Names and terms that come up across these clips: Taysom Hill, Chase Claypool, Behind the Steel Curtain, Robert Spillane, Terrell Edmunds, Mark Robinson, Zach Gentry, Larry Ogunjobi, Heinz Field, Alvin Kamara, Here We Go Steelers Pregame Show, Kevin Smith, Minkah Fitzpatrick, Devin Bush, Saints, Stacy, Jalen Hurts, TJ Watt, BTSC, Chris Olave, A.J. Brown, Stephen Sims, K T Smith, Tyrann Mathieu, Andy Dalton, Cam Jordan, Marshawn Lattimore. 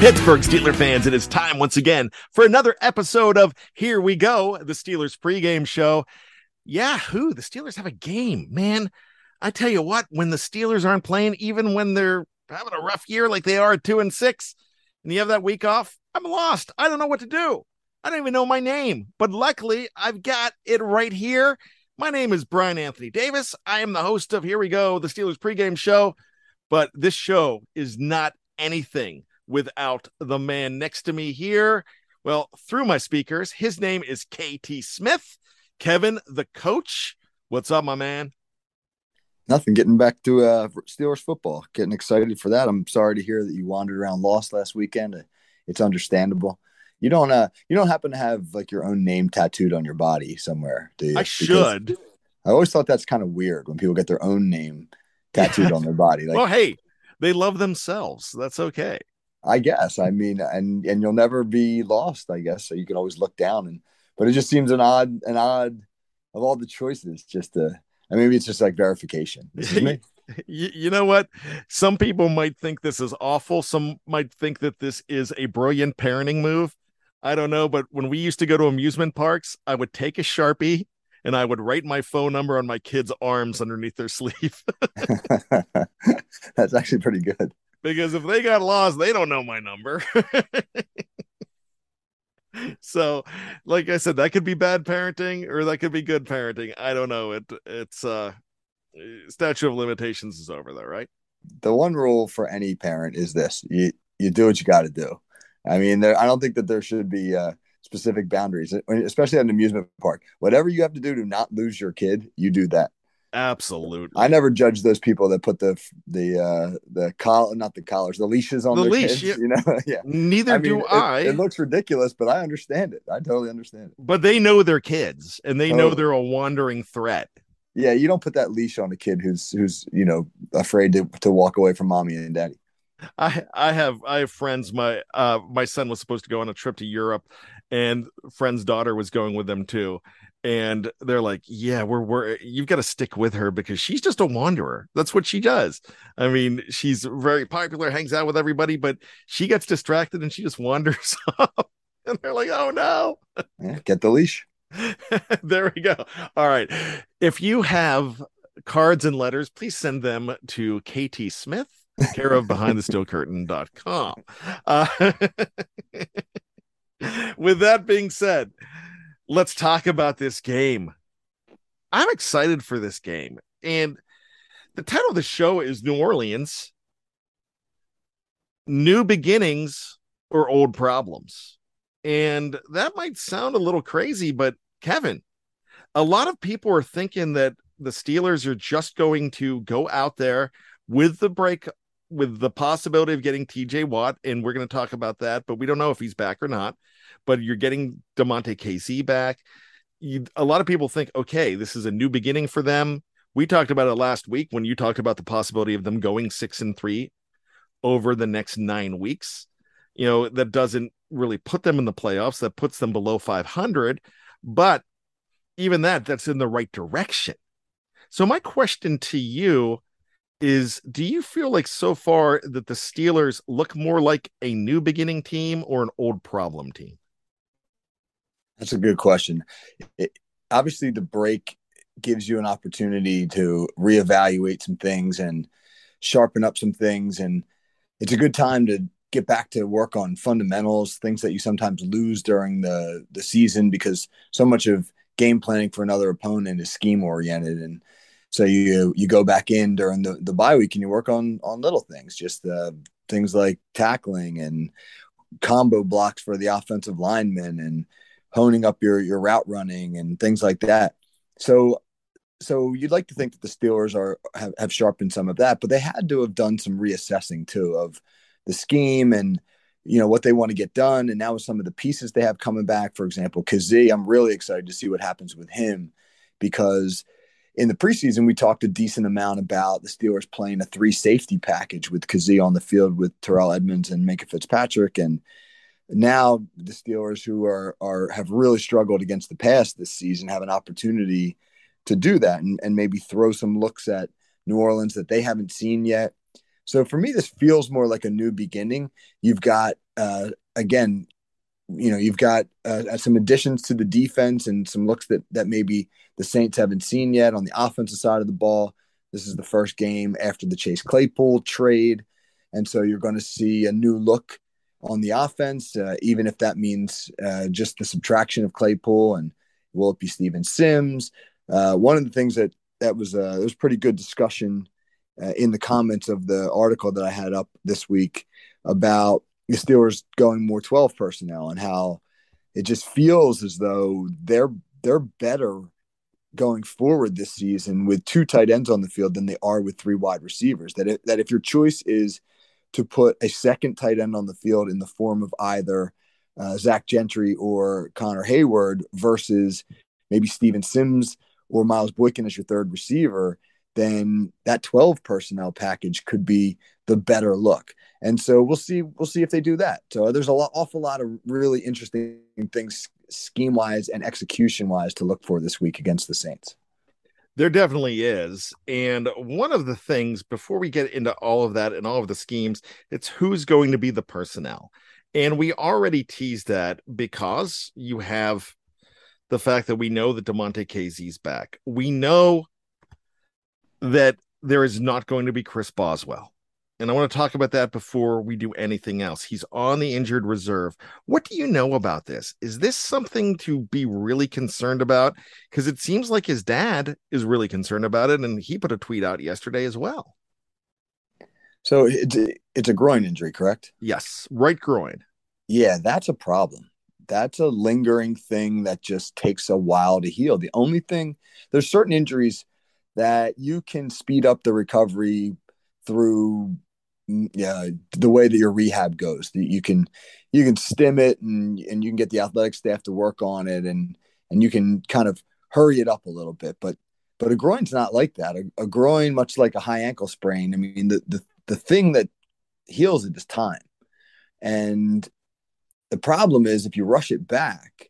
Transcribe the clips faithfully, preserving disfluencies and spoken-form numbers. Pittsburgh Steelers fans, it is time once again for another episode of Here We Go, the Steelers Pregame Show. Yahoo, the Steelers have a game, man. I tell you what, when the Steelers aren't playing, even when they're having a rough year like they are at two and six, and you have that week off, I'm lost. I don't know what to do. I don't even know my name, but luckily I've got it right here. My name is Brian Anthony Davis. I am the host of Here We Go, the Steelers Pregame Show, but this show is not anything without the man next to me here, well, through my speakers. His name is K T Smith. Kevin, the coach. What's up, my man? Nothing. Getting back to uh, Steelers football. Getting excited for that. I'm sorry to hear that you wandered around lost last weekend. It's understandable. You don't. Uh, you don't happen to have like your own name tattooed on your body somewhere, do you? I should. Because I always thought that's kind of weird when people get their own name tattooed yeah. on their body. Like, well, hey, they love themselves. That's okay. I guess. I mean, and, and you'll never be lost, I guess. So you can always look down. And but it just seems an odd, an odd of all the choices. Just to, I mean, maybe it's just like verification. This is me. you, you know what? Some people might think this is awful. Some might think that this is a brilliant parenting move. I don't know. But when we used to go to amusement parks, I would take a Sharpie and I would write my phone number on my kids' arms underneath their sleeve. That's actually pretty good. Because if they got lost, they don't know my number. So, like I said, that could be bad parenting or that could be good parenting. I don't know. It it's uh statute of limitations is over though, right? The one rule for any parent is this: you you do what you got to do. I mean, there, I don't think that there should be uh, specific boundaries, especially at an amusement park. Whatever you have to do to not lose your kid, you do that. Absolutely. I never judge those people that put the the uh the collar, not the collars, the leashes on the their leash, kids, yeah. You know, yeah. Neither I mean, do it, I. It looks ridiculous, but I understand it. I totally understand it. But they know their kids, and they totally know they're a wandering threat. Yeah, you don't put that leash on a kid who's who's you know afraid to, to walk away from mommy and daddy. I I have I have friends. My uh my son was supposed to go on a trip to Europe, and friend's daughter was going with them too. And they're like, yeah, we're, we're, you've got to stick with her because she's just a wanderer. That's what she does. I mean, she's very popular, hangs out with everybody, but she gets distracted and she just wanders off. And they're like, oh no. Yeah, get the leash. There we go. All right. If you have cards and letters, please send them to K T Smith, care of behind the steel curtain dot com. Uh, with that being said, let's talk about this game. I'm excited for this game. And the title of the show is New Orleans, New Beginnings or Old Problems. And that might sound a little crazy, but Kevin, a lot of people are thinking that the Steelers are just going to go out there with the break, with the possibility of getting T J Watt. And we're going to talk about that, but we don't know if he's back or not. But you're getting Damontae Kazee back. You, a lot of people think, okay, this is a new beginning for them. We talked about it last week when you talked about the possibility of them going six and three over the next nine weeks. You know, that doesn't really put them in the playoffs. That puts them below five hundred. But even that, that's in the right direction. So my question to you is, do you feel like so far that the Steelers look more like a new beginning team or an old problem team? That's a good question. It, obviously, the break gives you an opportunity to reevaluate some things and sharpen up some things. And it's a good time to get back to work on fundamentals, things that you sometimes lose during the, the season because so much of game planning for another opponent is scheme oriented. And So you you go back in during the, the bye week and you work on on little things, just the things like tackling and combo blocks for the offensive linemen and honing up your your route running and things like that. So so you'd like to think that the Steelers are have, have sharpened some of that, but they had to have done some reassessing too of the scheme and, you know, what they want to get done. And now with some of the pieces they have coming back, for example, Kazee, I'm really excited to see what happens with him, because in the preseason, we talked a decent amount about the Steelers playing a three safety package with Kazee on the field with Terrell Edmunds and Minkah Fitzpatrick. And now the Steelers, who are, are have really struggled against the pass this season, have an opportunity to do that and, and maybe throw some looks at New Orleans that they haven't seen yet. So for me, this feels more like a new beginning. You've got, uh, again, you know, you've got uh, some additions to the defense and some looks that, that maybe the Saints haven't seen yet on the offensive side of the ball. This is the first game after the Chase Claypool trade. And so you're going to see a new look on the offense, uh, even if that means uh, just the subtraction of Claypool. And will it be Stephen Sims? Uh, one of the things that, that was a, it was pretty good discussion Uh, in the comments of the article that I had up this week about the Steelers going more twelve personnel and how it just feels as though they're they're better going forward this season with two tight ends on the field than they are with three wide receivers. That it, that if your choice is to put a second tight end on the field in the form of either uh, Zach Gentry or Connor Hayward versus maybe Stephen Sims or Miles Boykin as your third receiver, then that twelve personnel package could be the better look. And so we'll see, we'll see if they do that. So there's a lot, awful lot of really interesting things scheme wise and execution wise to look for this week against the Saints. There definitely is. And one of the things before we get into all of that and all of the schemes, it's who's going to be the personnel. And we already teased that because you have the fact that we know that Damontae Kazee's back. We know that there is not going to be Chris Boswell. And I want to talk about that before we do anything else. He's on the injured reserve. What do you know about this? Is this something to be really concerned about? Because it seems like his dad is really concerned about it, and he put a tweet out yesterday as well. So it's a, it's a groin injury, correct? Yes, right groin. Yeah, that's a problem. That's a lingering thing that just takes a while to heal. The only thing, there's certain injuries that you can speed up the recovery through uh, the way that your rehab goes. You can you can stim it, and and you can get the athletic staff to work on it, and and you can kind of hurry it up a little bit. But but a groin's not like that. A, a groin, much like a high ankle sprain, I mean, the, the, the thing that heals it is time. And the problem is if you rush it back,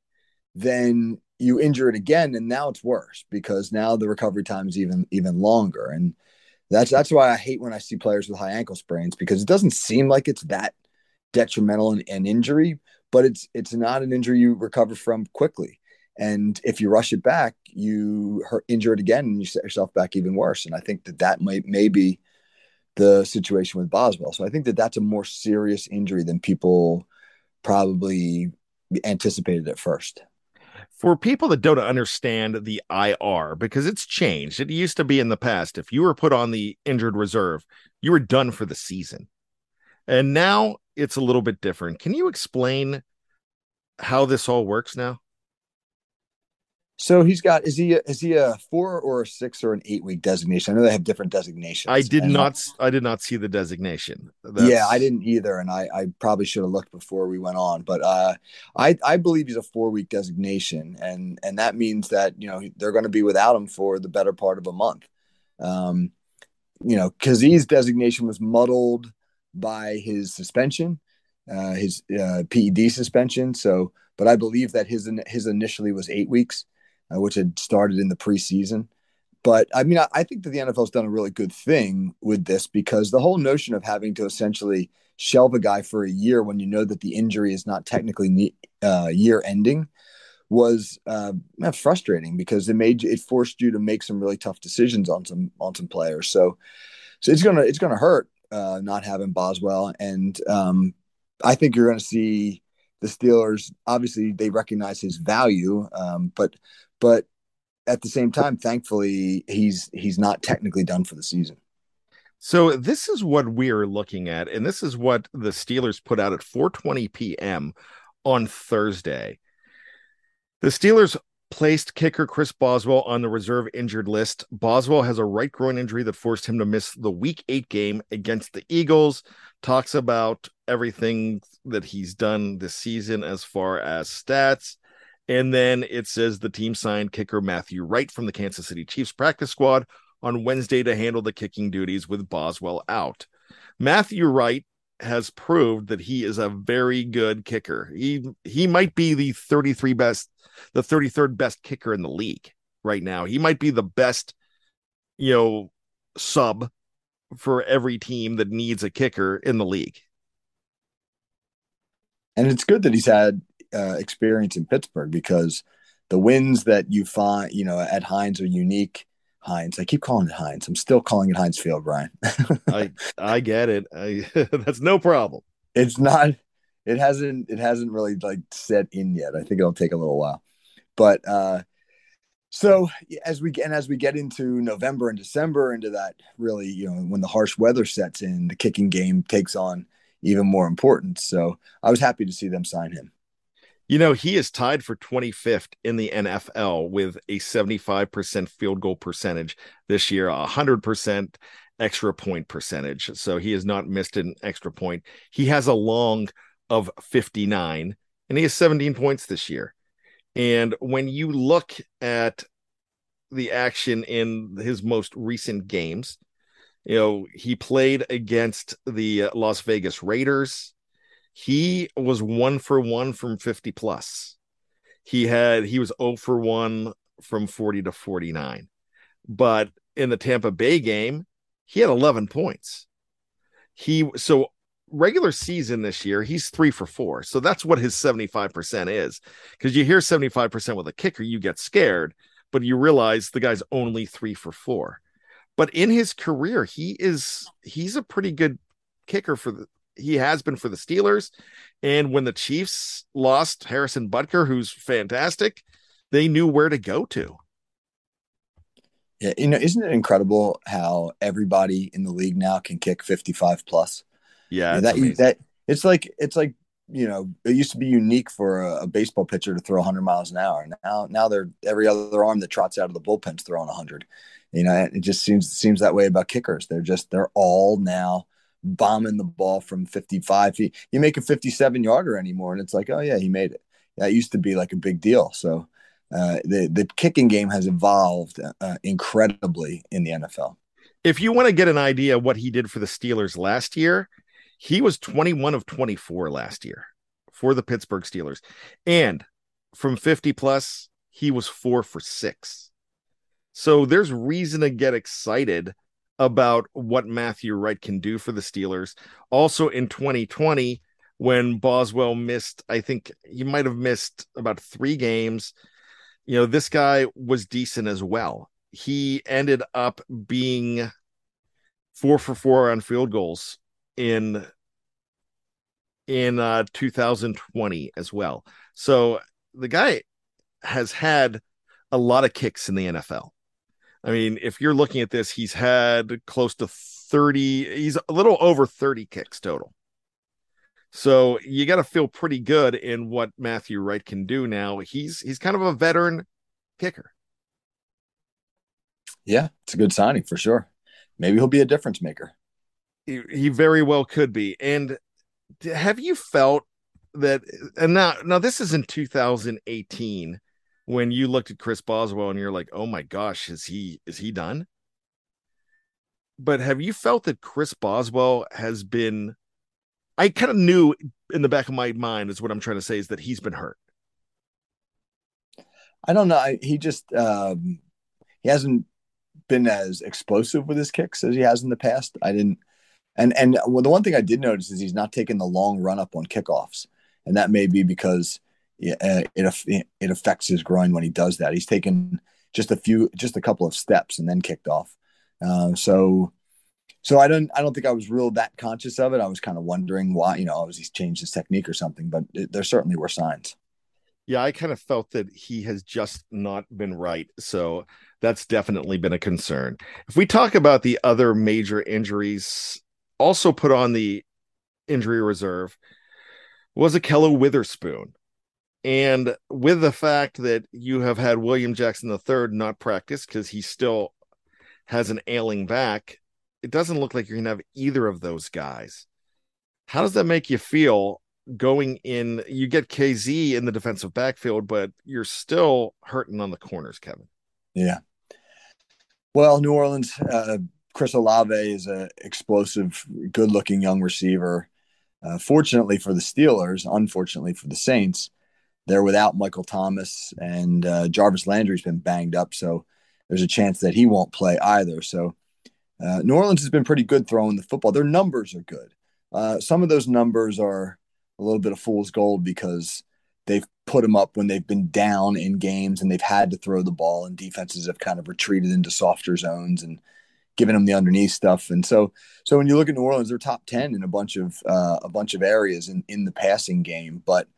then – you injure it again, and now it's worse because now the recovery time is even even longer. And that's that's why I hate when I see players with high ankle sprains, because it doesn't seem like it's that detrimental an, an injury, but it's it's not an injury you recover from quickly. And if you rush it back, you hurt, injure it again, and you set yourself back even worse. And I think that that might may be the situation with Boswell. So I think that that's a more serious injury than people probably anticipated at first. For people that don't understand the I R, because it's changed. It used to be in the past, if you were put on the injured reserve, you were done for the season. And now it's a little bit different. Can you explain how this all works now? So he's got, is he a, is he a four or a six or an eight week designation? I know they have different designations. I did not, I did not see the designation. That's... Yeah, I didn't either. And I, I probably should have looked before we went on, but uh, I, I believe he's a four week designation. And, and that means that, you know, they're going to be without him for the better part of a month. Um, you know, Kazee's designation was muddled by his suspension, uh, his uh, P E D suspension. So, but I believe that his, his initially was eight weeks. Uh, which had started in the preseason. But I mean, I, I think that the N F L's done a really good thing with this, because the whole notion of having to essentially shelve a guy for a year when you know that the injury is not technically uh, year ending was uh, frustrating, because it made it forced you to make some really tough decisions on some on some players. So, so it's gonna it's gonna hurt uh, not having Boswell, and um, I think you're gonna see the Steelers. Obviously, they recognize his value, um, but. But at the same time, thankfully, he's he's not technically done for the season. So this is what we're looking at, and this is what the Steelers put out at four twenty p.m. on Thursday. The Steelers placed kicker Chris Boswell on the reserve injured list. Boswell has a right groin injury that forced him to miss the week eight game against the Eagles. Talks about everything that he's done this season as far as stats. And then it says the team signed kicker Matthew Wright from the Kansas City Chiefs practice squad on Wednesday to handle the kicking duties with Boswell out. Matthew Wright has proved that he is a very good kicker. He he might be the thirty-three best, the thirty-third best kicker in the league right now. He might be the best, you know, sub for every team that needs a kicker in the league. And it's good that he's had uh, experience in Pittsburgh, because the wins that you find, you know, at Heinz are unique. Heinz. I keep calling it Heinz. I'm still calling it Heinz Field, Brian. I I get it. I, that's no problem. It's not. It hasn't. It hasn't really like set in yet. I think it'll take a little while. But uh, so as we and as we get into November and December, into that really, you know, when the harsh weather sets in, the kicking game takes on even more importance. So I was happy to see them sign him. You know, he is tied for twenty-fifth in the N F L with a seventy-five percent field goal percentage this year, one hundred percent extra point percentage. So he has not missed an extra point. He has a long of fifty-nine, and he has seventeen points this year. And when you look at the action in his most recent games, you know, he played against the Las Vegas Raiders. He was one for one from fifty plus. He had he was zero for one from forty to forty-nine. But in the Tampa Bay game, he had eleven points. He so regular season this year, he's three for four. So that's what his seventy-five percent is. Because you hear seventy-five percent with a kicker, you get scared, but you realize the guy's only three for four. But in his career, he is he's a pretty good kicker for the He has been for the Steelers. And when the Chiefs lost Harrison Butker, who's fantastic, they knew where to go to. Yeah, you know, isn't it incredible how everybody in the league now can kick fifty-five plus? Yeah, you know, that that it's like it's like, you know, it used to be unique for a, a baseball pitcher to throw one hundred miles an hour. Now, now they're every other arm that trots out of the bullpen's throwing one hundred. You know, it just seems seems that way about kickers. They're just they're all now bombing the ball from fifty-five feet. You make a fifty-seven yarder anymore, and it's like, oh yeah, he made it. That used to be like a big deal. So uh, the the kicking game has evolved uh, incredibly in the N F L. If you want to get an idea of what he did for the Steelers last year, he was twenty-one of twenty-four last year for the Pittsburgh Steelers, and from fifty plus, he was four for six. So there's reason to get excited about what Matthew Wright can do for the Steelers. Also in twenty twenty, when Boswell missed, I think he might have missed about three games, you know, this guy was decent as well. He ended up being four for four on field goals in in uh, two thousand twenty as well. So the guy has had a lot of kicks in the N F L. I mean, if you're looking at this, he's had close to thirty. He's a little over thirty kicks total. So you got to feel pretty good in what Matthew Wright can do now. He's he's kind of a veteran kicker. Yeah, it's a good signing for sure. Maybe he'll be a difference maker. He, he very well could be. And have you felt that? And now, now this is in two thousand eighteen. When you looked at Chris Boswell and you're like, oh my gosh, is he, is he done? But have you felt that Chris Boswell has been, I kind of knew in the back of my mind is what I'm trying to say, is that he's been hurt. I don't know. I, he just, um, he hasn't been as explosive with his kicks as he has in the past. I didn't. And, and well, the one thing I did notice is he's not taking the long run up on kickoffs. And that may be because Yeah, it it affects his groin when he does that. He's taken just a few, just a couple of steps, and then kicked off. Uh, so, so I don't, I don't think I was real that conscious of it. I was kind of wondering why, you know, was he changed his technique or something? But it, there certainly were signs. Yeah, I kind of felt that he has just not been right. So that's definitely been a concern. If we talk about the other major injuries, also put on the injury reserve was a Kello Witherspoon. And with the fact that you have had William Jackson the third not practice because he still has an ailing back, it doesn't look like you're going to have either of those guys. How does that make you feel going in? You get K Z in the defensive backfield, but you're still hurting on the corners, Kevin. Yeah. Well, New Orleans, uh, Chris Olave is an explosive, good-looking young receiver. Uh, fortunately for the Steelers, unfortunately for the Saints, they're without Michael Thomas, and uh, Jarvis Landry's been banged up, so there's a chance that he won't play either. So uh, New Orleans has been pretty good throwing the football. Their numbers are good. Uh, some of those numbers are a little bit of fool's gold because they've put them up when they've been down in games and they've had to throw the ball, and defenses have kind of retreated into softer zones and giving them the underneath stuff. And so, so when you look at New Orleans, they're top ten in a bunch of, uh, a bunch of areas in, in the passing game. But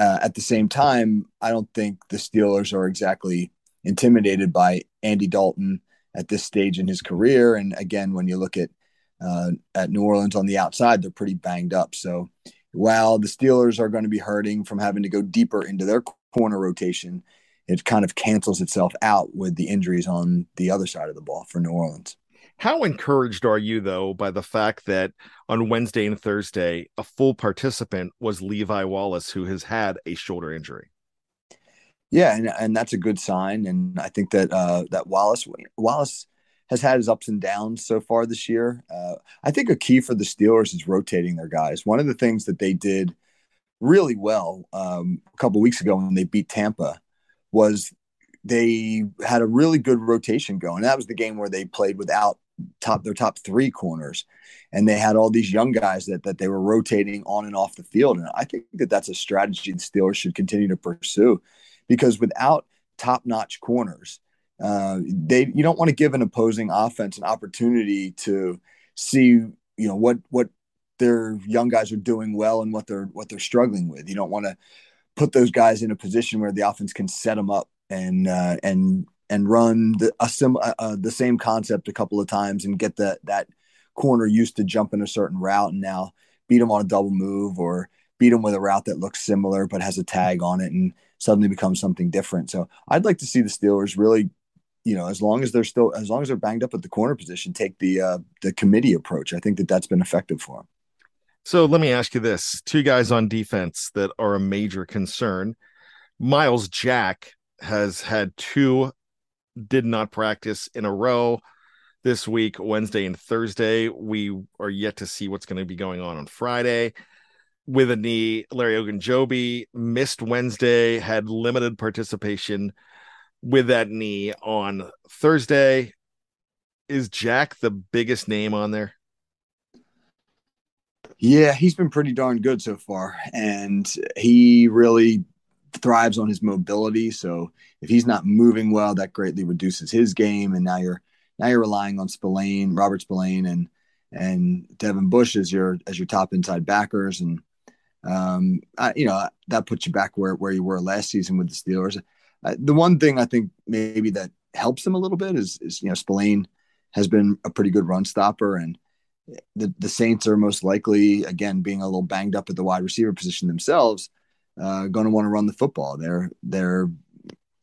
uh, at the same time, I don't think the Steelers are exactly intimidated by Andy Dalton at this stage in his career. And again, when you look at, uh, at New Orleans on the outside, they're pretty banged up. So while the Steelers are going to be hurting from having to go deeper into their corner rotation, it kind of cancels itself out with the injuries on the other side of the ball for New Orleans. How encouraged are you, though, by the fact that on Wednesday and Thursday, a full participant was Levi Wallace, who has had a shoulder injury? Yeah, and, and that's a good sign. And I think that uh, that Wallace Wallace has had his ups and downs so far this year. Uh, I think a key for the Steelers is rotating their guys. One of the things that they did really well um, a couple of weeks ago when they beat Tampa was they had a really good rotation going. That was the game where they played without top their top three corners, and they had all these young guys that that they were rotating on and off the field. And I think that that's a strategy the Steelers should continue to pursue, because without top-notch corners, uh, they you don't want to give an opposing offense an opportunity to see you know what what their young guys are doing well and what they're what they're struggling with. You don't want to put those guys in a position where the offense can set them up and uh, and and run the a sim, uh, the same concept a couple of times and get that that corner used to jumping a certain route and now beat them on a double move or beat them with a route that looks similar but has a tag on it and suddenly becomes something different. So I'd like to see the Steelers really, you know, as long as they're still as long as they're banged up at the corner position, take the uh, the committee approach. I think that that's been effective for them. So let me ask you this. Two guys on defense that are a major concern. Miles Jack has had two did not practice in a row this week, Wednesday and Thursday. We are yet to see what's going to be going on on Friday. With a knee, Larry Ogunjobi missed Wednesday, had limited participation with that knee on Thursday. Is Jack the biggest name on there? Yeah, he's been pretty darn good so far, and he really thrives on his mobility. So if he's not moving well, that greatly reduces his game, and now you're now you're relying on Spillane, Robert Spillane, and and Devin Bush as your as your top inside backers, and um, I, you know that puts you back where where you were last season with the Steelers. Uh, the one thing I think maybe that helps him a little bit is is you know Spillane has been a pretty good run stopper, and The, the Saints are most likely, again, being a little banged up at the wide receiver position themselves, uh, going to want to run the football. They're they're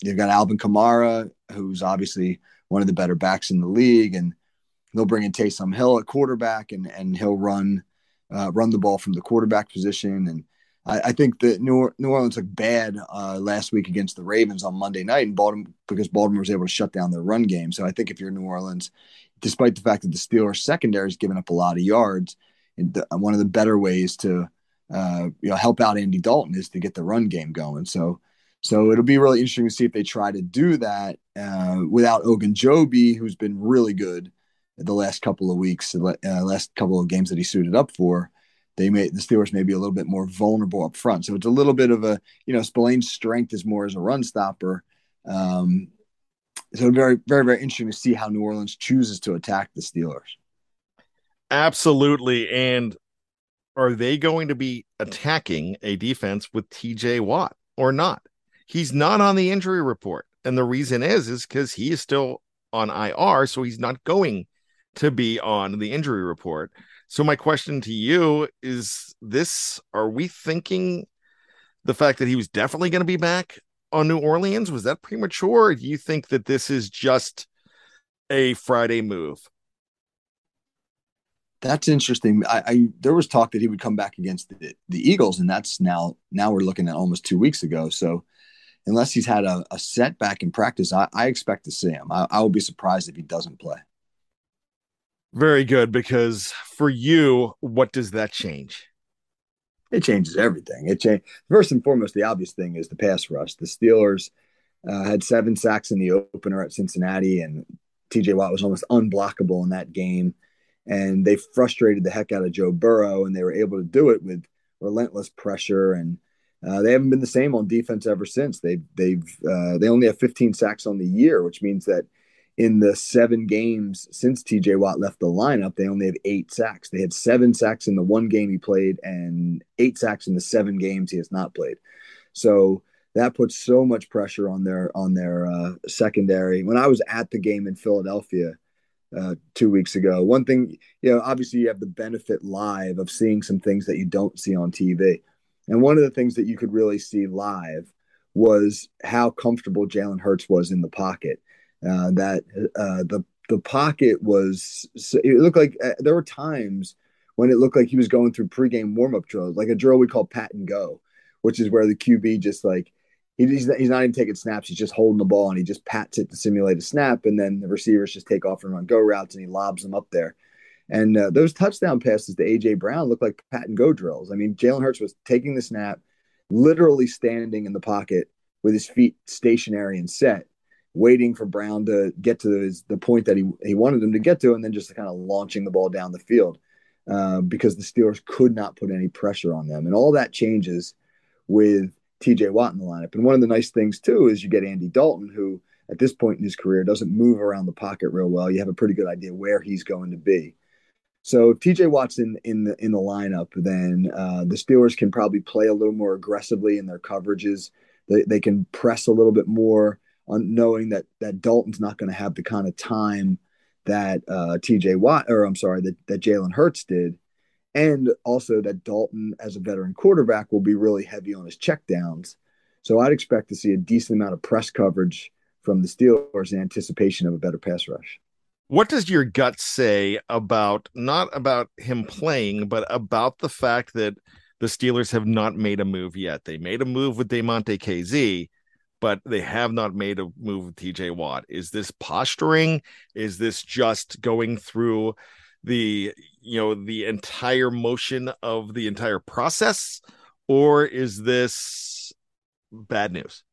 they've got Alvin Kamara, who's obviously one of the better backs in the league, and they'll bring in Taysom Hill at quarterback, and and he'll run uh, run the ball from the quarterback position. And I, I think that New, New Orleans looked bad uh, last week against the Ravens on Monday night, in Baltimore, because Baltimore was able to shut down their run game. So I think if you're New Orleans, despite the fact that the Steelers secondary is giving up a lot of yards, and the, one of the better ways to uh, you know help out Andy Dalton is to get the run game going. So, so it'll be really interesting to see if they try to do that uh, without Ogunjobi, who's been really good the last couple of weeks, uh, last couple of games that he suited up for. They may the Steelers may be a little bit more vulnerable up front. So it's a little bit of a you know Spillane's strength is more as a run stopper. Um, So very, very, very interesting to see how New Orleans chooses to attack the Steelers. Absolutely. And are they going to be attacking a defense with T J Watt or not? He's not on the injury report. And the reason is, is because he is still on I R, so he's not going to be on the injury report. So my question to you is this, are we thinking the fact that he was definitely going to be back on New Orleans? Was that premature? Or do you think that this is just a Friday move? That's interesting. I, I there was talk that he would come back against the, the Eagles, and that's now now we're looking at almost two weeks ago. So unless he's had a, a setback in practice, I, I expect to see him. I, I would be surprised if he doesn't play. Very good, because for you, what does that change? It changes everything. It change First and foremost, the obvious thing is the pass rush. The Steelers uh, had seven sacks in the opener at Cincinnati, and T J Watt was almost unblockable in that game. And they frustrated the heck out of Joe Burrow, and they were able to do it with relentless pressure. And uh, they haven't been the same on defense ever since. They they've uh, they only have fifteen sacks on the year, which means that in the seven games since T J Watt left the lineup, they only have eight sacks. They had seven sacks in the one game he played, and eight sacks in the seven games he has not played. So that puts so much pressure on their on their uh, secondary. When I was at the game in Philadelphia Uh, two weeks ago. One thing, you know, obviously you have the benefit live of seeing some things that you don't see on T V. And one of the things that you could really see live was how comfortable Jalen Hurts was in the pocket. Uh, that uh, the the pocket was, it looked like uh, there were times when it looked like he was going through pregame warm-up drills, like a drill we call pat and go, which is where the Q B just like, He's not even taking snaps. He's just holding the ball, and he just pats it to simulate a snap, and then the receivers just take off and run go routes, and he lobs them up there. And uh, those touchdown passes to A J. Brown look like pat-and-go drills. I mean, Jalen Hurts was taking the snap, literally standing in the pocket with his feet stationary and set, waiting for Brown to get to his, the point that he, he wanted him to get to, and then just kind of launching the ball down the field uh, because the Steelers could not put any pressure on them. And all that changes with T J Watt in the lineup. And one of the nice things too is you get Andy Dalton, who at this point in his career doesn't move around the pocket real well. You have a pretty good idea where he's going to be. So if T J Watt's in, in the in the lineup, then uh, the Steelers can probably play a little more aggressively in their coverages. They they can press a little bit more, on knowing that that Dalton's not going to have the kind of time that uh, T J Watt, or I'm sorry, that that Jalen Hurts did. And also that Dalton, as a veteran quarterback, will be really heavy on his checkdowns. So I'd expect to see a decent amount of press coverage from the Steelers in anticipation of a better pass rush. What does your gut say about, not about him playing, but about the fact that the Steelers have not made a move yet? They made a move with Damontae Kazee, but they have not made a move with T J Watt. Is this posturing? Is this just going through the you know the entire motion of the entire process, or is this bad news?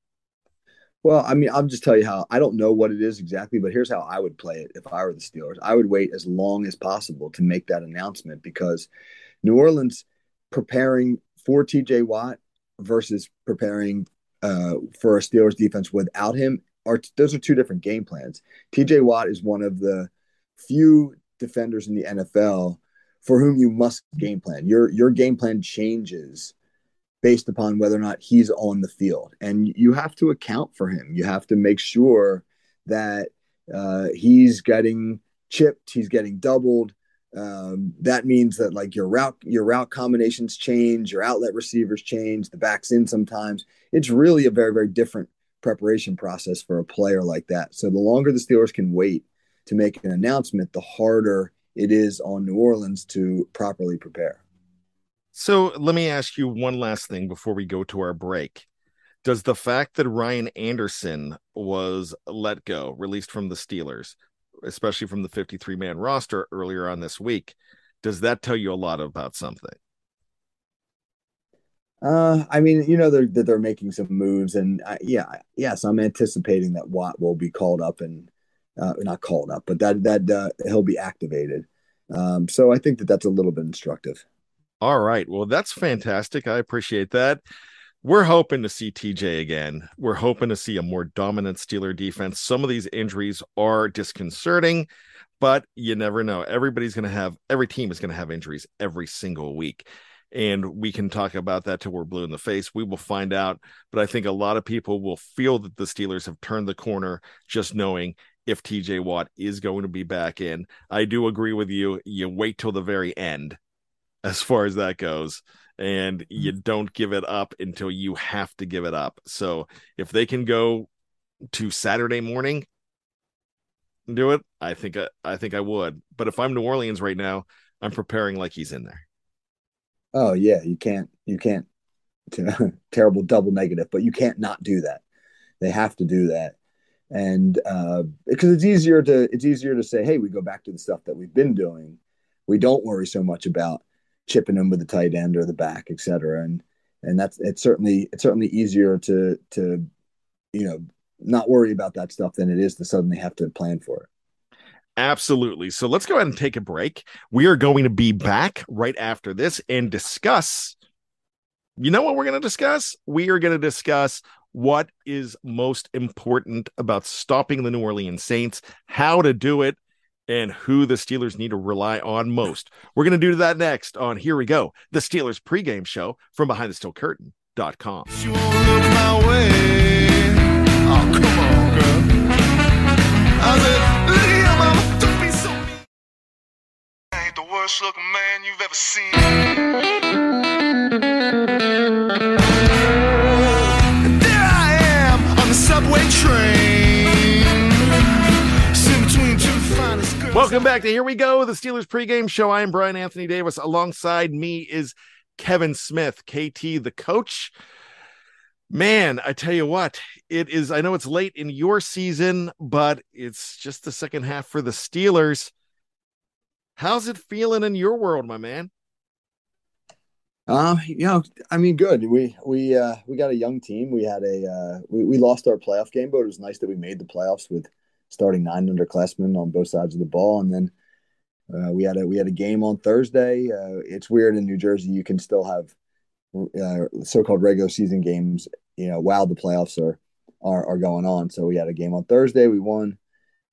Well, I mean, I'll just tell you how I don't know what it is exactly, but here's how I would play it if I were the Steelers. I would wait as long as possible to make that announcement, because New Orleans preparing for T J Watt versus preparing uh, for a Steelers defense without him are those are two different game plans. T J Watt is one of the few defenders in the N F L for whom you must game plan. Your your game plan changes based upon whether or not he's on the field, and you have to account for him. You have to make sure that uh, he's getting chipped, he's getting doubled. Um, that means that like your route your route combinations change, your outlet receivers change, the backs in sometimes. It's really a very very different preparation process for a player like that. So the longer the Steelers can wait to make an announcement, the harder it is on New Orleans to properly prepare. So let me ask you one last thing before we go to our break. Does the fact that Ryan Anderson was let go, released from the Steelers, especially from the fifty-three man roster earlier on this week, does that tell you a lot about something? Uh, I mean, you know, they're, they're making some moves, and I, yeah, yes, I'm anticipating that Watt will be called up and, Uh, not called up, but that that uh, he'll be activated. Um, so I think that that's a little bit instructive. All right. Well, that's fantastic. I appreciate that. We're hoping to see T J again. We're hoping to see a more dominant Steeler defense. Some of these injuries are disconcerting, but you never know. Everybody's going to have, every team is going to have injuries every single week. and we can talk about that till we're blue in the face. We will find out. But I think a lot of people will feel that the Steelers have turned the corner just knowing if T J Watt is going to be back in. I do agree with you. You wait till the very end as far as that goes, and you don't give it up until you have to give it up. So if they can go to Saturday morning and do it, I think I, I think I would. But if I'm New Orleans right now, I'm preparing like he's in there. Oh yeah, you can't you can't terrible double negative, but you can't not do that. They have to do that. And uh, because it's easier to it's easier to say, hey, we go back to the stuff that we've been doing. We don't worry so much about chipping them with the tight end or the back, et cetera. And, and that's, it's certainly, it's certainly easier to, to, you know, not worry about that stuff than it is to suddenly have to plan for it. Absolutely. So let's go ahead and take a break. We are going to be back right after this and discuss, you know what we're going to discuss? We are going to discuss what is most important about stopping the New Orleans Saints, how to do it, and who the Steelers need to rely on most. We're going to do that next on Here We Go, the Steelers pregame show from behind the steel curtain dot com. She won't look my way. Oh, come on, girl. I said, Liam, I'm be so mean. I ain't the worst looking man you've ever seen. And there I am on the subway train. Welcome back to Here We Go, the Steelers pregame show. I am Brian Anthony Davis. Alongside me is Kevin Smith, K T, the coach. Man, I tell you what, it is. I know it's late in your season, but it's just the second half for the Steelers. How's it feeling in your world, my man? Uh, you know, I mean, good. We we uh, we got a young team. We had a uh, we we lost our playoff game, but it was nice that we made the playoffs with starting nine underclassmen on both sides of the ball. And then uh, we had a we had a game on Thursday. Uh, it's weird in New Jersey, you can still have uh, so-called regular season games, you know, while the playoffs are, are are going on. So we had a game on Thursday, we won,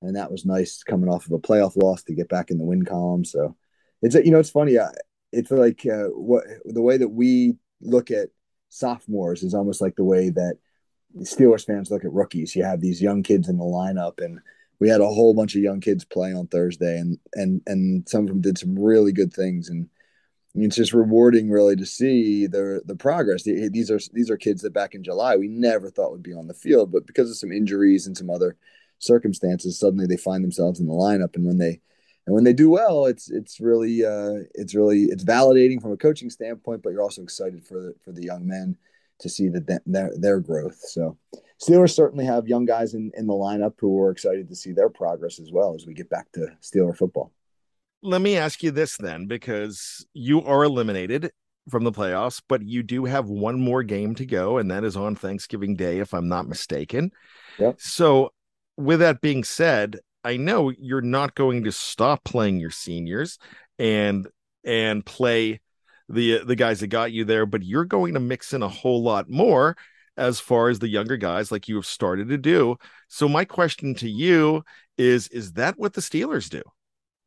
and that was nice coming off of a playoff loss to get back in the win column. So it's you know it's funny. I, it's like uh, what the way that we look at sophomores is almost like the way that Steelers fans look at rookies. You have these young kids in the lineup, and we had a whole bunch of young kids play on Thursday, and and and some of them did some really good things, and it's just rewarding really to see the the progress. These are these are kids that back in July we never thought would be on the field, but because of some injuries and some other circumstances, suddenly they find themselves in the lineup, and when they and when they do well, it's it's really uh, it's really it's validating from a coaching standpoint, but you're also excited for the, for the young men to see that their their growth. So Steelers certainly have young guys in, in the lineup who are excited to see their progress as well as we get back to Steeler football. Let me ask you this then, because you are eliminated from the playoffs, but you do have one more game to go, and that is on Thanksgiving Day, if I'm not mistaken. Yep. So with that being said, I know you're not going to stop playing your seniors and and play the the guys that got you there, but you're going to mix in a whole lot more as far as the younger guys like you have started to do. So my question to you is, is that what the Steelers do?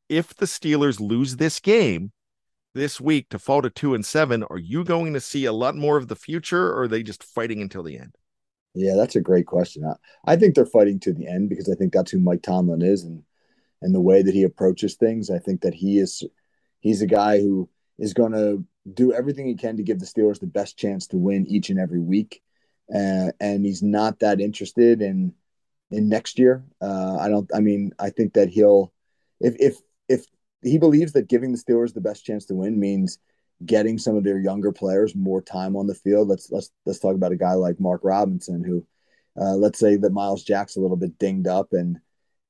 If the Steelers lose this game this week to fall to two and seven, are you going to see a lot more of the future, or are they just fighting until the end? Yeah, that's a great question. I, I think they're fighting to the end because I think that's who Mike Tomlin is, and and the way that he approaches things. I think that he is, he's a guy who is going to do everything he can to give the Steelers the best chance to win each and every week. Uh, and he's not that interested in, in next year. Uh, I don't, I mean, I think that he'll, if, if, if he believes that giving the Steelers the best chance to win means getting some of their younger players more time on the field. Let's, let's, let's talk about a guy like Mark Robinson, who uh, let's say that Miles Jack's a little bit dinged up. And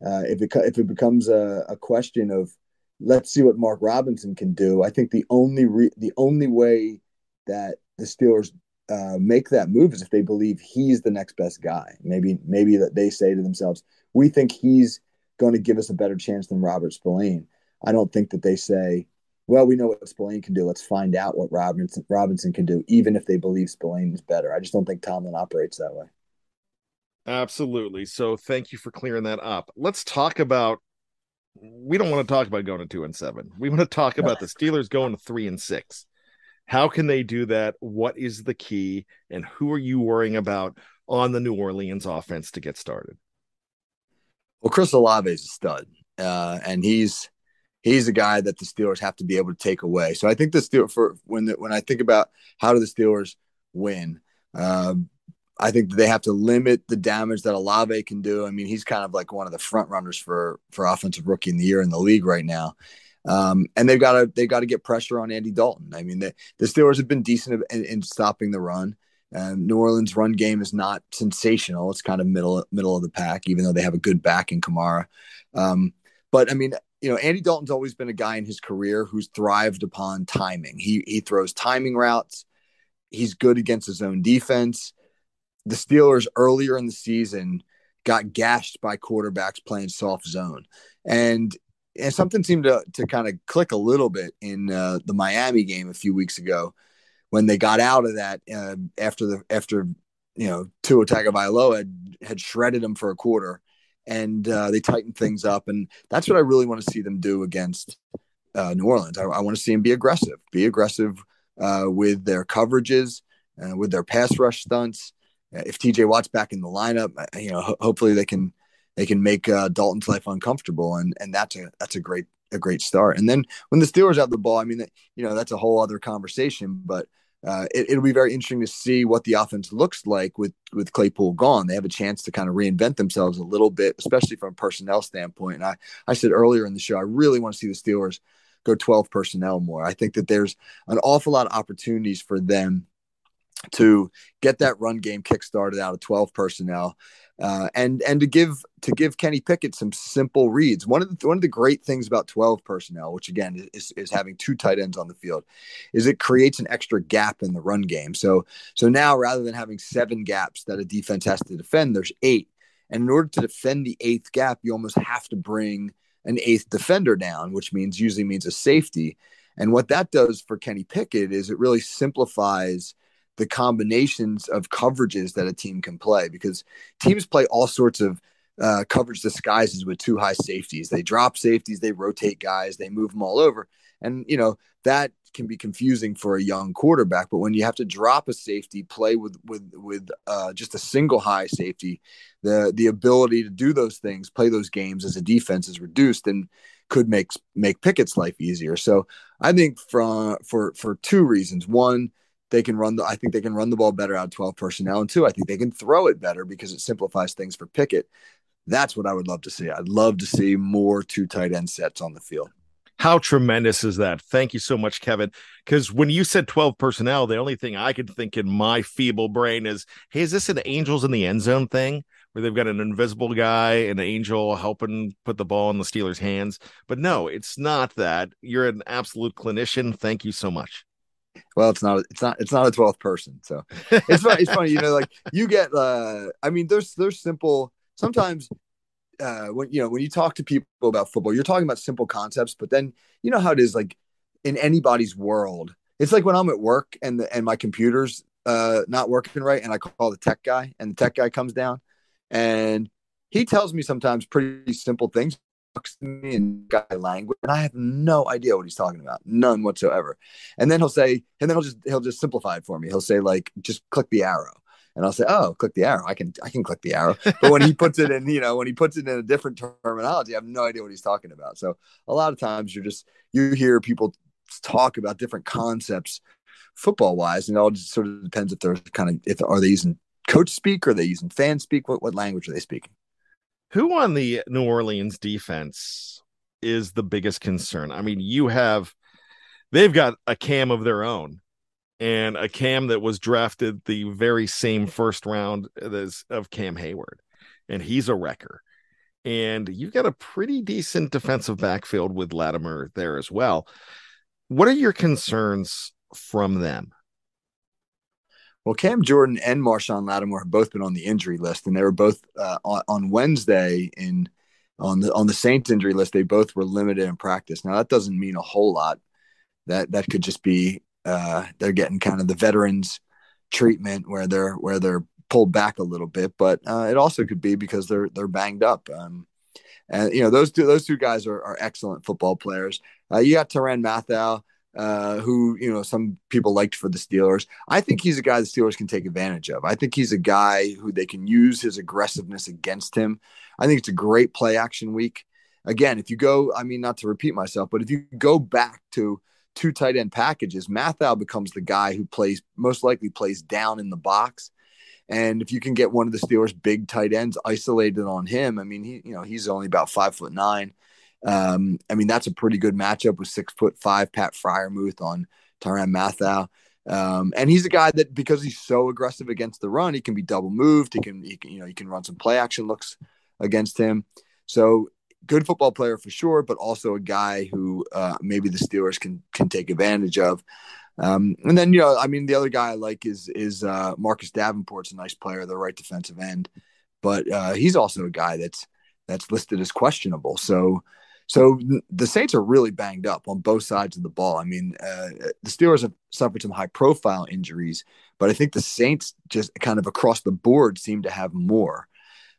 uh, if it, if it becomes a, a question of, let's see what Mark Robinson can do, I think the only re- the only way that the Steelers uh, make that move is if they believe he's the next best guy. Maybe maybe that they say to themselves, we think he's going to give us a better chance than Robert Spillane. I don't think that they say, well, we know what Spillane can do. Let's find out what Robinson Robinson can do, even if they believe Spillane is better. I just don't think Tomlin operates that way. Absolutely. So thank you for clearing that up. Let's talk about, we don't want to talk about going to two and seven. We want to talk about the Steelers going to three and six. How can they do that? What is the key? And who are you worrying about on the New Orleans offense to get started? Well, Chris Olave is a stud, uh, and he's he's a guy that the Steelers have to be able to take away. So I think the Steelers, for when the, when I think about how do the Steelers win, uh, I think that they have to limit the damage that Olave can do. I mean, he's kind of like one of the front runners for for offensive rookie of the year in the league right now. Um, and they've got to they've got to get pressure on Andy Dalton. I mean, the, the Steelers have been decent in, in stopping the run. Um, New Orleans' run game is not sensational. It's kind of middle middle of the pack, even though they have a good back in Kamara. Um, but I mean, you know, Andy Dalton's always been a guy in his career who's thrived upon timing. He he throws timing routes. He's good against his own defense. The Steelers earlier in the season got gashed by quarterbacks playing soft zone, and and something seemed to to kind of click a little bit in uh, the Miami game a few weeks ago. When they got out of that uh, after the after you know Tua Tagovailoa had, had shredded them for a quarter, and uh, they tightened things up, and that's what I really want to see them do against uh, New Orleans. I, I want to see them be aggressive, be aggressive uh, with their coverages, uh, with their pass rush stunts. If T J Watt's back in the lineup, you know ho- hopefully they can they can make uh, Dalton's life uncomfortable, and and that's a that's a great. a great start. And then when the Steelers have the ball, I mean, you know, that's a whole other conversation, but uh, it, it'll be very interesting to see what the offense looks like with, with Claypool gone. They have a chance to kind of reinvent themselves a little bit, especially from a personnel standpoint. And I, I said earlier in the show, I really want to see the Steelers go twelve personnel more. I think that there's an awful lot of opportunities for them to get that run game kickstarted out of twelve personnel. Uh, and and to give to give Kenny Pickett some simple reads. One of the one of the great things about twelve personnel, which again is is having two tight ends on the field, is it creates an extra gap in the run game. So so now rather than having seven gaps that a defense has to defend, there's eight. And in order to defend the eighth gap, you almost have to bring an eighth defender down, which means usually means a safety. And what that does for Kenny Pickett is it really simplifies the combinations of coverages that a team can play, because teams play all sorts of uh, coverage disguises with two high safeties. They drop safeties, they rotate guys, they move them all over. And, you know, that can be confusing for a young quarterback, but when you have to drop a safety, play with, with, with uh, just a single high safety, the, the ability to do those things, play those games as a defense is reduced and could make, make Pickett's life easier. So I think for, for, for two reasons. One, They can run the. I think they can run the ball better out of twelve personnel, and two, I think they can throw it better because it simplifies things for Pickett. That's what I would love to see. I'd love to see more two tight end sets on the field. How tremendous is that? Thank you so much, Kevin. Because when you said twelve personnel, the only thing I could think in my feeble brain is, hey, is this an Angels in the End Zone thing where they've got an invisible guy, an angel helping put the ball in the Steelers' hands? But no, it's not that. You're an absolute clinician. Thank you so much. Well, it's not, it's not, it's not a twelfth person. So it's funny, it's funny, you know, like you get, uh, I mean, there's, there's simple, sometimes uh, when, you know, when you talk to people about football, you're talking about simple concepts, but then you know how it is like in anybody's world. It's like when I'm at work and the, and my computer's uh, not working right. And I call the tech guy and the tech guy comes down and he tells me sometimes pretty simple things to me in guy language, and I have no idea what he's talking about, none whatsoever. And then he'll say, and then he'll just he'll just simplify it for me. He'll say, like, just click the arrow, and I'll say, oh, click the arrow. I can I can click the arrow. But when he puts it in, you know, when he puts it in a different terminology, I have no idea what he's talking about. So a lot of times you're just you hear people talk about different concepts football wise, and it all just sort of depends if they're kind of if are they using coach speak or are they using fan speak. What what language are they speaking? Who on the New Orleans defense is the biggest concern? I mean, you have, they've got a Cam of their own and a Cam that was drafted the very same first round as of Cam Hayward. And he's a wrecker. And you've got a pretty decent defensive backfield with Latimer there as well. What are your concerns from them? Well, Cam Jordan and Marshawn Lattimore have both been on the injury list, and they were both uh, on, on Wednesday in on the on the Saints injury list. They both were limited in practice. Now that doesn't mean a whole lot. That that could just be uh, they're getting kind of the veterans treatment where they're where they're pulled back a little bit, but uh, it also could be because they're they're banged up. Um, and you know those two those two guys are, are excellent football players. Uh, you got Tyrann Mathieu. uh, who, you know, some people liked for the Steelers. I think he's a guy the Steelers can take advantage of. I think he's a guy who they can use his aggressiveness against him. I think it's a great play action week. Again, if you go, I mean, not to repeat myself, but if you go back to two tight end packages, Mathieu becomes the guy who plays, most likely plays down in the box. And if you can get one of the Steelers' big tight ends isolated on him, I mean, he, you know, he's only about five foot nine. Um, I mean, that's a pretty good matchup with six foot five Pat Freiermuth on Tyrann Mathieu. Um, and he's a guy that, because he's so aggressive against the run, he can be double moved. He can, he can, you know, he can run some play action looks against him. So good football player for sure, but also a guy who uh, maybe the Steelers can can take advantage of. Um, and then, you know, I mean, the other guy I like is is uh, Marcus Davenport's a nice player, the right defensive end, but uh, he's also a guy that's that's listed as questionable. So, so the Saints are really banged up on both sides of the ball. I mean, uh, the Steelers have suffered some high profile injuries, but I think the Saints just kind of across the board seem to have more.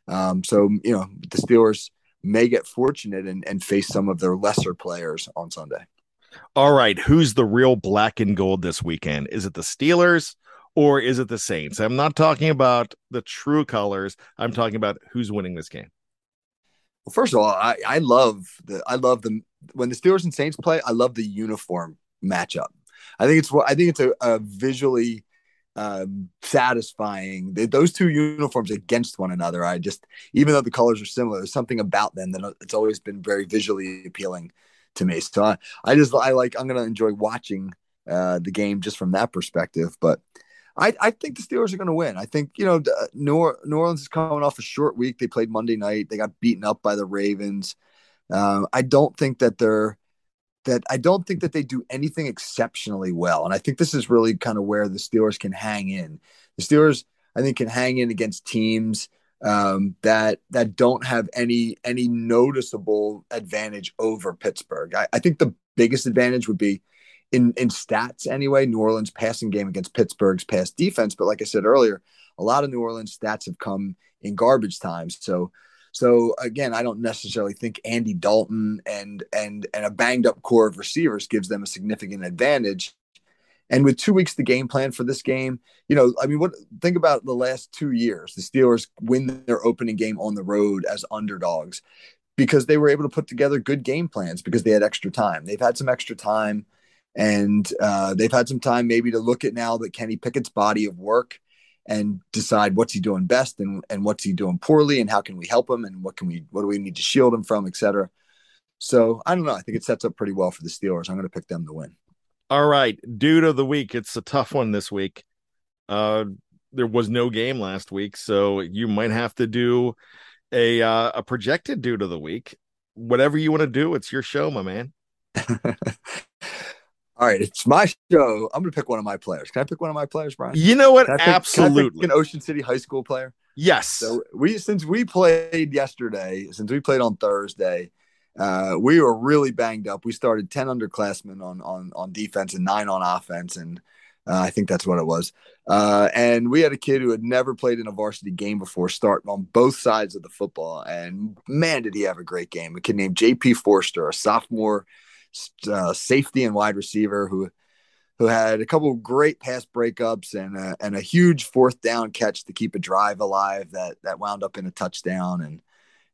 Um, so, you know, the Steelers may get fortunate and, and face some of their lesser players on Sunday. All right, who's the real black and gold this weekend? Is it the Steelers or is it the Saints? I'm not talking about the true colors. I'm talking about who's winning this game. Well, first of all, I, I love the I love the when the Steelers and Saints play. I love the uniform matchup. I think it's I think it's a, a visually um, satisfying. They, those two uniforms against one another. I just even though the colors are similar, there's something about them that it's always been very visually appealing to me. So I, I just, I like, I'm going to enjoy watching uh, the game just from that perspective, but I, I think the Steelers are going to win. I think, you know, New Orleans is coming off a short week. They played Monday night. They got beaten up by the Ravens. Um, I don't think that they're, that I don't think that they do anything exceptionally well. And I think this is really kind of where the Steelers can hang in. The Steelers, I think, can hang in against teams Um, that that don't have any any noticeable advantage over Pittsburgh. I, I think the biggest advantage would be in in stats anyway. New Orleans' passing game against Pittsburgh's pass defense, but like I said earlier, a lot of New Orleans stats have come in garbage time. So so again, I don't necessarily think Andy Dalton and and and a banged up core of receivers gives them a significant advantage. And with two weeks to game plan for this game, you know, I mean, what think about the last two years, the Steelers win their opening game on the road as underdogs because they were able to put together good game plans because they had extra time. They've had some extra time and uh, they've had some time maybe to look at now that Kenny Pickett's body of work and decide what's he doing best and, and what's he doing poorly and how can we help him and what can we what do we need to shield him from, et cetera. So I don't know. I think it sets up pretty well for the Steelers. I'm going to pick them to win. All right, dude of the week. It's a tough one this week. Uh, there was no game last week, so you might have to do a uh, a projected dude of the week. Whatever you want to do, it's your show, my man. All right, it's my show. I'm going to pick one of my players. Can I pick one of my players, Brian? You know what? Can I pick, Absolutely. Can I pick an Ocean City high school player? Yes. So we since we played yesterday, since we played on Thursday, Uh, we were really banged up. We started ten underclassmen on on on defense and nine on offense, and uh, I think that's what it was. Uh, and we had a kid who had never played in a varsity game before start on both sides of the football, and man, did he have a great game. A kid named J P Forster, a sophomore uh, safety and wide receiver who who had a couple of great pass breakups and a, and a huge fourth down catch to keep a drive alive that that wound up in a touchdown. And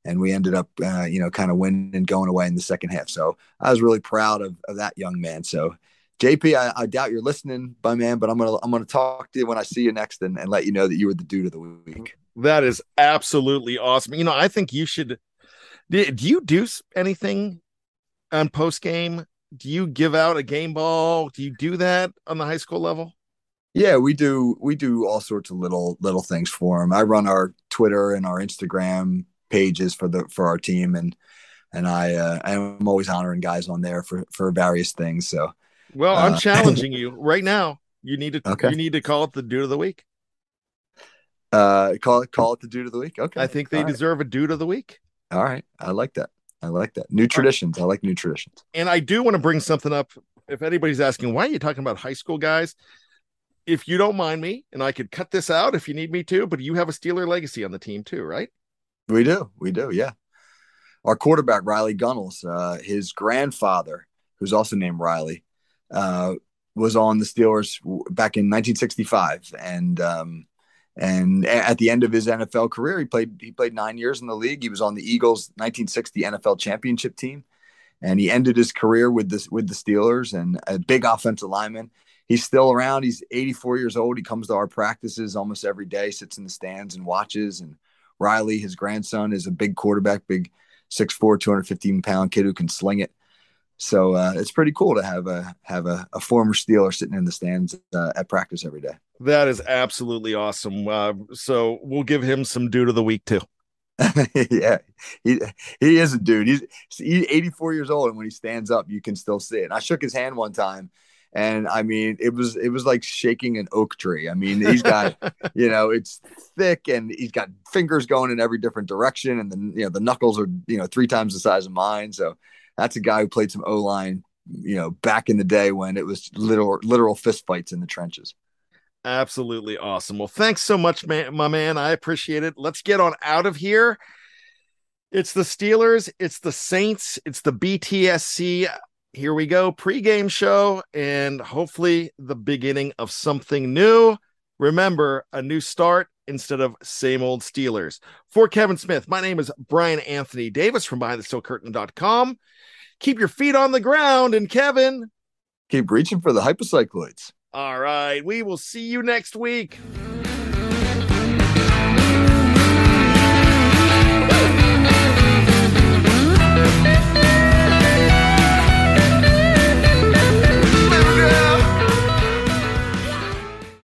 And we ended up, uh, you know, kind of winning and going away in the second half. So I was really proud of, of that young man. So, J P, I, I doubt you're listening, my man, but I'm gonna I'm gonna talk to you when I see you next and, and let you know that you were the dude of the week. That is absolutely awesome. You know, I think you should. Do, do you do anything on post game? Do you give out a game ball? Do you do that on the high school level? Yeah, we do. We do all sorts of little little things for him. I run our Twitter and our Instagram pages for the for our team, and and I uh, I'm always honoring guys on there for for various things. So, well, I'm uh, challenging you right now. You need to okay. you need to call it the dude of the week. Uh, call it call it the dude of the week. Okay, I think they All deserve right. a dude of the week. All right, I like that. I like that. New traditions. Right. I like new traditions. And I do want to bring something up. If anybody's asking why are you talking about high school guys, if you don't mind me, and I could cut this out if you need me to, but you have a Steeler legacy on the team too, right? We do. We do. Yeah. Our quarterback, Riley Gunnels, uh, his grandfather, who's also named Riley, uh, was on the Steelers back in nineteen sixty-five, and um, and at the end of his N F L career, he played he played nine years in the league. He was on the Eagles' nineteen sixty N F L Championship team, and he ended his career with this with the Steelers, and a big offensive lineman. He's still around. He's eighty-four years old. He comes to our practices almost every day, sits in the stands and watches. And Riley, his grandson, is a big quarterback, big six foot four, two hundred fifteen pound kid who can sling it. So uh, it's pretty cool to have a have a, a former Steeler sitting in the stands uh, at practice every day. That is absolutely awesome. Uh, so we'll give him some dude of the week too. Yeah, he he is a dude. He's, he's eighty-four years old, and when he stands up, you can still see it. And I shook his hand one time, and I mean, it was it was like shaking an oak tree. I mean, he's got you know, it's thick, and he's got fingers going in every different direction, and the you know the knuckles are you know three times the size of mine. So that's a guy who played some O-line, you know, back in the day when it was literal literal fist fights in the trenches. Absolutely awesome. Well, thanks so much, man, my man. I appreciate it. Let's get on out of here. It's the Steelers. It's the Saints. It's the B T S C. Here we go. Pre-game show, and hopefully the beginning of something new. Remember, a new start instead of same old Steelers. For Kevin Smith, my name is Brian Anthony Davis from behind the steel curtain dot com. Keep your feet on the ground, and Kevin, keep reaching for the hypocycloids. All right, we will see you next week.